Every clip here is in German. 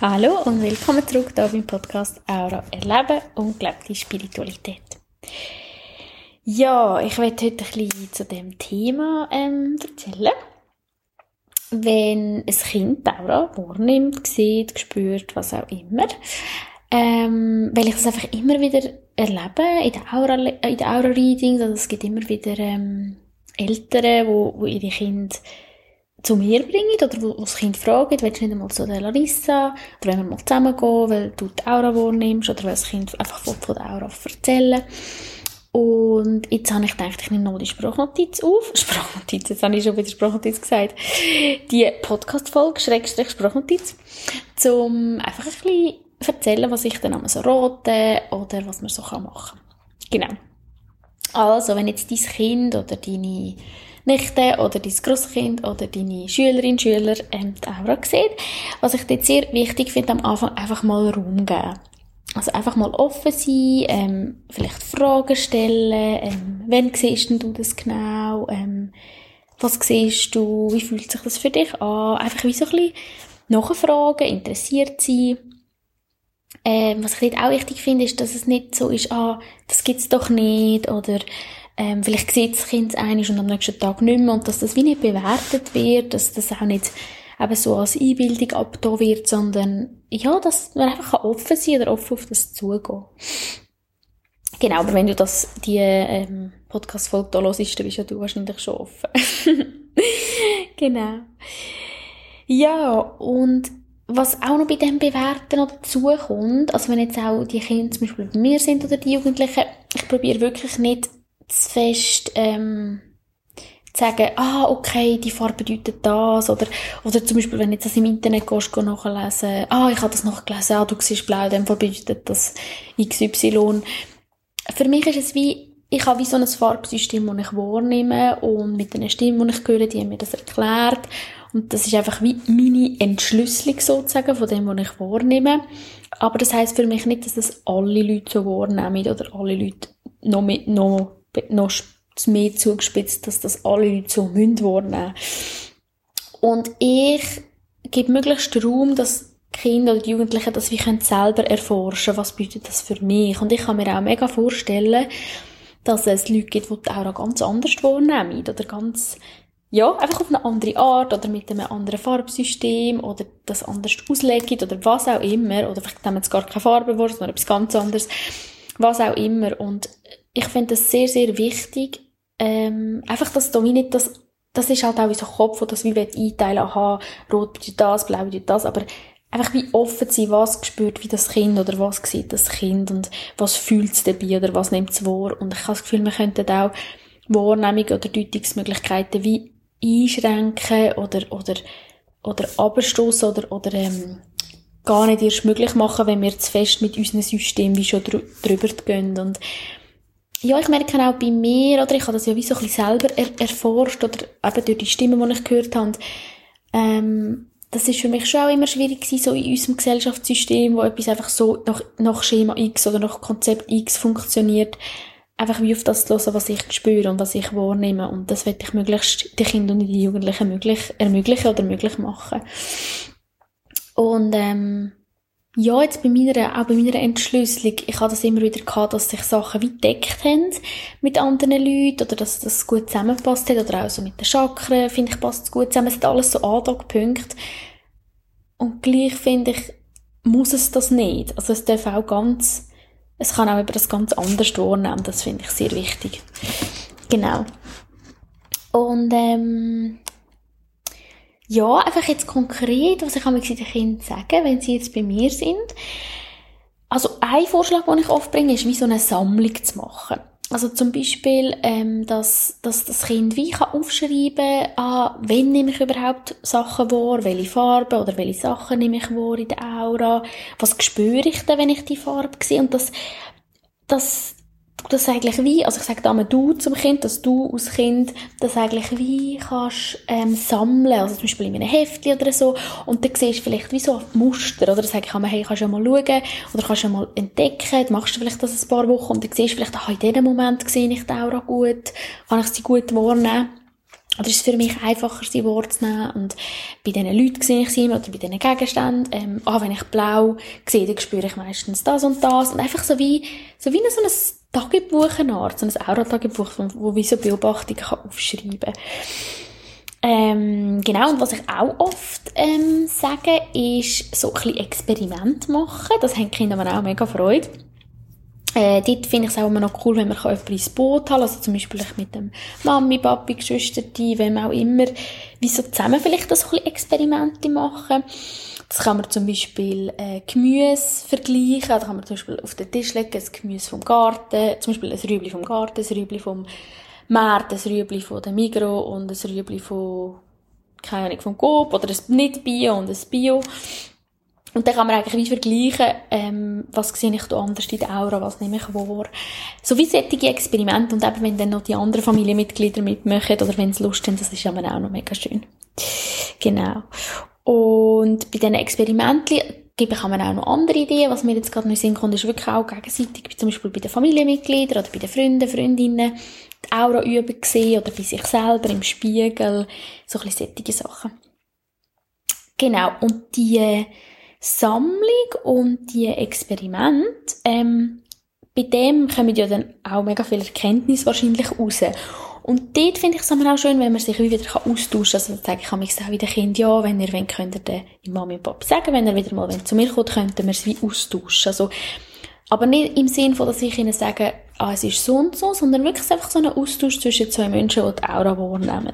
Hallo und willkommen zurück hier beim Podcast «Aura Erleben» und gelebte Spiritualität. Ja, ich werde heute ein bisschen zu diesem Thema erzählen. Wenn ein Kind Aura wahrnimmt, sieht, spürt, was auch immer, weil ich das einfach immer wieder erlebe in den Aura-Readings. Also es gibt immer wieder Eltern, die ihre Kinder zu mir bringen oder wo das Kind fragt, willst du nicht einmal zu der Larissa, oder wollen wir mal zusammen gehen, weil du die Aura wahrnimmst, oder weil das Kind einfach von der Aura erzählen. Und jetzt habe ich gedacht, ich nehme noch die Sprachnotiz auf. Sprachnotiz, jetzt habe ich schon wieder Sprachnotiz gesagt. Die Podcast-Folge, / Sprachnotiz, um einfach ein bisschen erzählen, was ich dann einmal so rate, oder was man so machen kann. Genau. Also, wenn jetzt dein Kind oder deine Nichte oder dein Grosskind oder deine Schülerin, Schüler die Aura sieht. Was ich dort sehr wichtig finde, am Anfang einfach mal Raum geben. Also einfach mal offen sein, vielleicht Fragen stellen, wann siehst du das genau, was siehst du, wie fühlt sich das für dich an, einfach wie so ein bisschen nachfragen, interessiert sein. Was ich dort auch wichtig finde, ist, dass es nicht so ist, das gibt's doch nicht, oder vielleicht sieht das Kind einiges und am nächsten Tag nicht mehr, und dass das wie nicht bewertet wird, dass das auch nicht eben so als Einbildung abgetan wird, sondern ja, dass man einfach offen sein oder offen auf das zugehen. Genau, aber wenn du die Podcast-Folge hier hörst, dann bist ja du wahrscheinlich schon offen. Genau. Ja, und was auch noch bei dem Bewerten noch dazukommt, also wenn jetzt auch die Kinder zum Beispiel bei mir sind oder die Jugendlichen, ich probiere wirklich nicht zu fest zu sagen, okay, die Farbe bedeutet das, oder zum Beispiel, wenn du jetzt das im Internet gehst, nachlesen, ich habe das nachgelesen, du siehst blau, in dem Fall bedeutet das XY. Für mich ist es wie, ich habe wie so ein Farbsystem, das ich wahrnehme, und mit einer Stimme, die ich höre, die haben mir das erklärt, und das ist einfach wie meine Entschlüsselung sozusagen von dem, was ich wahrnehme. Aber das heisst für mich nicht, dass das alle Leute so wahrnehmen, oder alle Leute noch mehr zugespitzt, dass das alle Leute so wahrnehmen müssen. Und ich gebe möglichst Raum, dass die Kinder oder die Jugendlichen das wie selber erforschen können, was bedeutet das für mich. Und ich kann mir auch mega vorstellen, dass es Leute gibt, die die Aura ganz anders wahrnehmen, oder ganz, ja, einfach auf eine andere Art, oder mit einem anderen Farbsystem, oder das anders auslegen, oder was auch immer, oder vielleicht haben wir jetzt gar keine Farbe, sondern etwas ganz anderes, was auch immer. Und ich finde das sehr, sehr wichtig, einfach, dass da wie nicht das ist halt auch in so einem Kopf, wo das wie einteilen, rot bedeutet das, blau bedeutet das, aber einfach wie offen sein, was spürt wie das Kind, oder was sieht das Kind, und was fühlt es dabei, oder was nimmt es wahr. Und ich habe das Gefühl, wir könnten auch Wahrnehmung oder Deutungsmöglichkeiten wie einschränken, oder abstossen, oder gar nicht erst möglich machen, wenn wir zu fest mit unserem System wie schon drüber gehen. Und ja, ich merke auch bei mir, oder ich habe das ja wie so ein bisschen selber erforscht, oder eben durch die Stimmen, die ich gehört habe. Und, das ist für mich schon auch immer schwierig gewesen, so in unserem Gesellschaftssystem, wo etwas einfach so nach Schema X oder nach Konzept X funktioniert, einfach wie auf das zu hören, was ich spüre und was ich wahrnehme. Und das möchte ich möglichst den Kindern und den Jugendlichen ermöglichen oder möglich machen. Und ja, jetzt bei meiner Entschlüsselung, ich habe das immer wieder gehabt, dass sich Sachen wie gedeckt haben mit anderen Leuten, oder dass das gut zusammengepasst hat, oder auch so mit den Chakren, finde ich, passt es gut zusammen. Es sind alles so Andockpunkte. Und gleich, finde ich, muss es das nicht. Also es kann auch über das ganz anders wahrnehmen, das finde ich sehr wichtig. Genau. Und ja, einfach jetzt konkret, was ich mit den Kindern sagen, wenn sie jetzt bei mir sind. Also ein Vorschlag, den ich oft bringe, ist, wie so eine Sammlung zu machen. Also zum Beispiel, dass das Kind wie kann aufschreiben kann, wann nehme ich überhaupt Sachen wahr, welche Farben oder welche Sachen nehme ich wahr in der Aura, was spüre ich denn, wenn ich die Farbe sehe. Und das eigentlich wie, also ich sage da mal du zum Kind, dass du als Kind das eigentlich wie kannst sammeln, also zum Beispiel in einem Heftchen oder so, und dann siehst du vielleicht wie so Muster, oder? Dann sage ich einmal, hey, kannst du ja mal schauen, oder kannst du ja mal entdecken, dann machst du vielleicht das ein paar Wochen, und dann siehst du vielleicht, in diesem Moment sehe ich die Aura gut, kann ich sie gut wahrnehmen, Oder ist es für mich einfacher, die Worte zu nehmen? Und bei diesen Leuten sehe ich sie immer, oder bei diesen Gegenständen. Wenn ich blau sehe, dann spüre ich meistens das und das. Und einfach so wie so ein Tagebuch, eine Art, so ein Aura-Tagebuch, wo wie so Beobachtungen aufschreiben kann. Genau, und was ich auch oft sage, ist so ein bisschen Experiment machen. Das haben die Kinder mir auch mega Freude. Dort finde ich es auch immer noch cool, wenn man jemanden ins Boot haben kann. Also zum Beispiel mit dem Mami, Papi, Geschwister, die, wem auch immer, wie so zusammen vielleicht so ein bisschen Experimente machen. Das kann man zum Beispiel Gemüse vergleichen. Da kann man zum Beispiel auf den Tisch legen, ein Gemüse vom Garten, zum Beispiel ein Rüebli vom Garten, ein Rüebli vom Markt, ein Rüebli von der Migro und ein Rüebli von, keine Ahnung, vom Coop oder ein Nicht-Bio und ein Bio. Und dann kann man eigentlich wie vergleichen, was sehe ich da anders in der Aura, was nehme ich wahr. So wie solche Experimente. Und eben, wenn dann noch die anderen Familienmitglieder mitmachen oder wenn sie Lust haben, das ist ja auch noch mega schön. Genau. Und bei diesen Experimenten kann man auch noch andere Ideen. Was mir jetzt gerade noch in den Sinn kommt, ist wirklich auch gegenseitig, zum Beispiel bei den Familienmitgliedern oder bei den Freunden, Freundinnen, die Aura üben sehen oder bei sich selber im Spiegel. So ein bisschen solche Sachen. Genau. Und die Sammlung und die Experimente, bei dem kommen ja dann auch mega viel Erkenntnis wahrscheinlich raus. Und dort finde ich es aber auch schön, wenn man sich wieder austauschen kann. Also sage ich auch wieder Kind, ja, wenn ihr wollt, könnt ihr den Mami und Papi sagen, wenn ihr wieder mal zu mir kommt, könnten wir es wie austauschen. Also, aber nicht im Sinn von, dass ich ihnen sage, es ist so und so, sondern wirklich einfach so ein Austausch zwischen zwei Menschen, die die Aura wahrnehmen.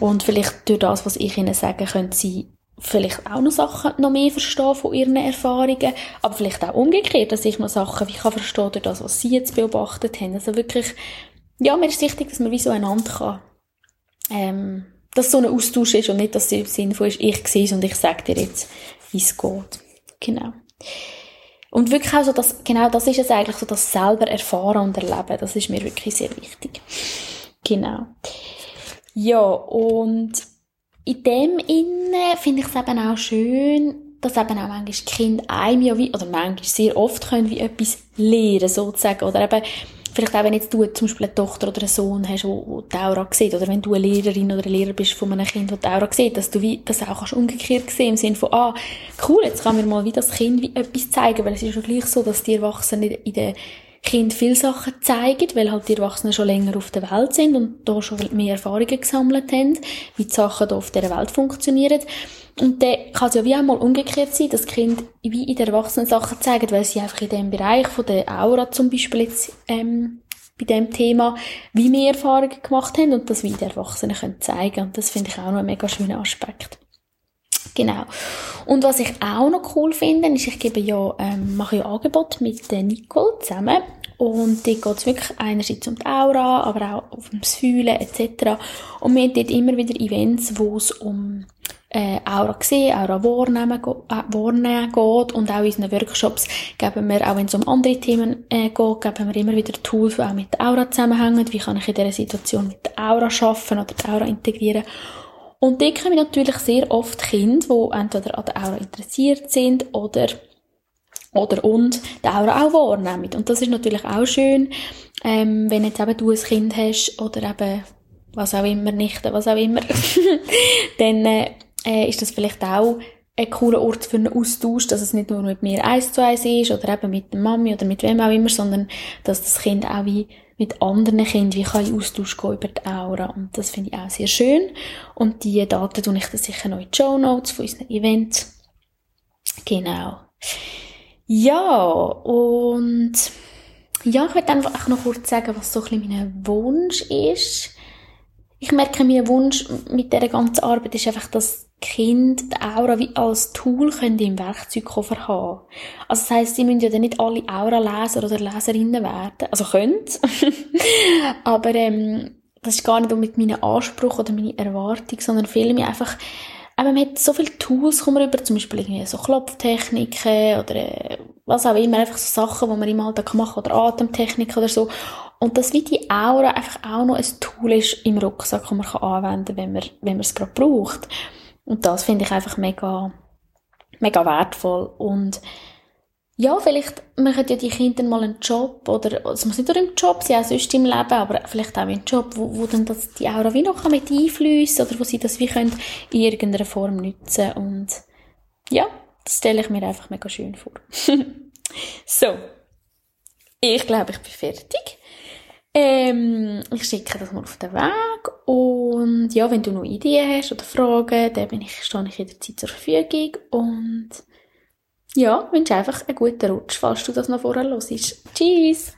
Und vielleicht durch das, was ich ihnen sage, können sie vielleicht auch noch Sachen noch mehr verstehen von ihren Erfahrungen, aber vielleicht auch umgekehrt, dass ich noch Sachen wie kann verstehen durch das, was sie jetzt beobachtet haben. Also wirklich, ja, mir ist wichtig, dass man wie so einander kann. Dass so ein Austausch ist und nicht, dass es im Sinne von ist, ich sehe es und ich sage dir jetzt, wie es geht. Genau. Und wirklich auch so, dass, genau das ist es eigentlich so, das selber erfahren und erleben, das ist mir wirklich sehr wichtig. Genau. Ja, und in dem Innen finde ich es eben auch schön, dass eben auch manchmal Kinder einem ja wie, oder manchmal sehr oft können wie etwas lernen, sozusagen. Oder eben, vielleicht auch wenn jetzt du zum Beispiel eine Tochter oder einen Sohn hast, wo die Aura sieht, oder wenn du eine Lehrerin oder ein Lehrer bist von einem Kind, wo die Aura sieht, dass du wie das auch kannst umgekehrt sehen, im Sinne von, cool, jetzt kann mir mal wie das Kind wie etwas zeigen, weil es ist ja gleich so, dass die Erwachsenen in den Kind viele Sachen zeigen, weil halt die Erwachsenen schon länger auf der Welt sind und da schon mehr Erfahrungen gesammelt haben, wie die Sachen da auf dieser Welt funktionieren. Und dann kann es ja wie auch mal umgekehrt sein, dass Kinder wie in den Erwachsenen Sachen zeigen, weil sie einfach in dem Bereich von der Aura zum Beispiel jetzt, bei dem Thema, wie mehr Erfahrungen gemacht haben und das wie die Erwachsenen können zeigen. Und das finde ich auch noch einen mega schönen Aspekt. Genau. Und was ich auch noch cool finde, ist, ich mache ja Angebot mit Nicole zusammen. Und dort geht es wirklich einerseits um die Aura, aber auch ums Fühlen etc. Und wir haben dort immer wieder Events, wo es um Aura sehen, Aura wahrnehmen geht. Und auch in unseren Workshops geben wir, auch wenn es um andere Themen geht, geben wir immer wieder Tools, die auch mit der Aura zusammenhängen. Wie kann ich in dieser Situation mit der Aura arbeiten oder die Aura integrieren? Und dort kommen natürlich sehr oft Kinder, die entweder an der Aura interessiert sind oder die Aura auch wahrnehmen. Und das ist natürlich auch schön, wenn jetzt eben du ein Kind hast oder eben was auch immer, Nichte, was auch immer, dann ist das vielleicht auch ein cooler Ort für einen Austausch, dass es nicht nur mit mir 1:1 ist oder eben mit der Mami oder mit wem auch immer, sondern dass das Kind auch wie mit anderen Kindern, wie kann ich Austausch gehen über die Aura. Und das finde ich auch sehr schön. Und die Daten tue ich dann sicher noch in die Shownotes von unseren Events. Genau. Ja, und ja, ich würde einfach noch kurz sagen, was so ein bisschen mein Wunsch ist. Ich merke, mein Wunsch mit dieser ganzen Arbeit ist einfach, dass die Kinder die Aura wie als Tool im Werkzeugkoffer haben. Also das heisst, sie müssen ja dann nicht alle Aura-Leser oder Leserinnen werden. Also können. Aber das ist gar nicht mit meinem Anspruch oder meiner Erwartung, sondern vielmehr einfach, man hat so viele Tools kommen rüber, zum Beispiel irgendwie so Klopftechniken oder was auch immer, einfach so Sachen, die man im Alltag machen oder Atemtechniken oder so. Und dass wie die Aura einfach auch noch ein Tool ist im Rucksack, das man anwenden kann, wenn man es gerade braucht. Und das finde ich einfach mega, mega wertvoll. Und Ja, vielleicht machen ja die Kinder mal einen Job, oder es muss nicht nur im Job sein, auch sonst im Leben, aber vielleicht auch einen Job, wo dann das die Aura wie noch mit einfliessen kann, oder wo sie das wie können in irgendeiner Form nutzen. Und ja, das stelle ich mir einfach mega schön vor. So, ich glaube, ich bin fertig. Ich schicke das mal auf den Weg, und ja, wenn du noch Ideen hast oder Fragen, dann stehe ich jederzeit zur Verfügung, und ja, wünsche einfach einen guten Rutsch, falls du das noch vorher hörst. Tschüss!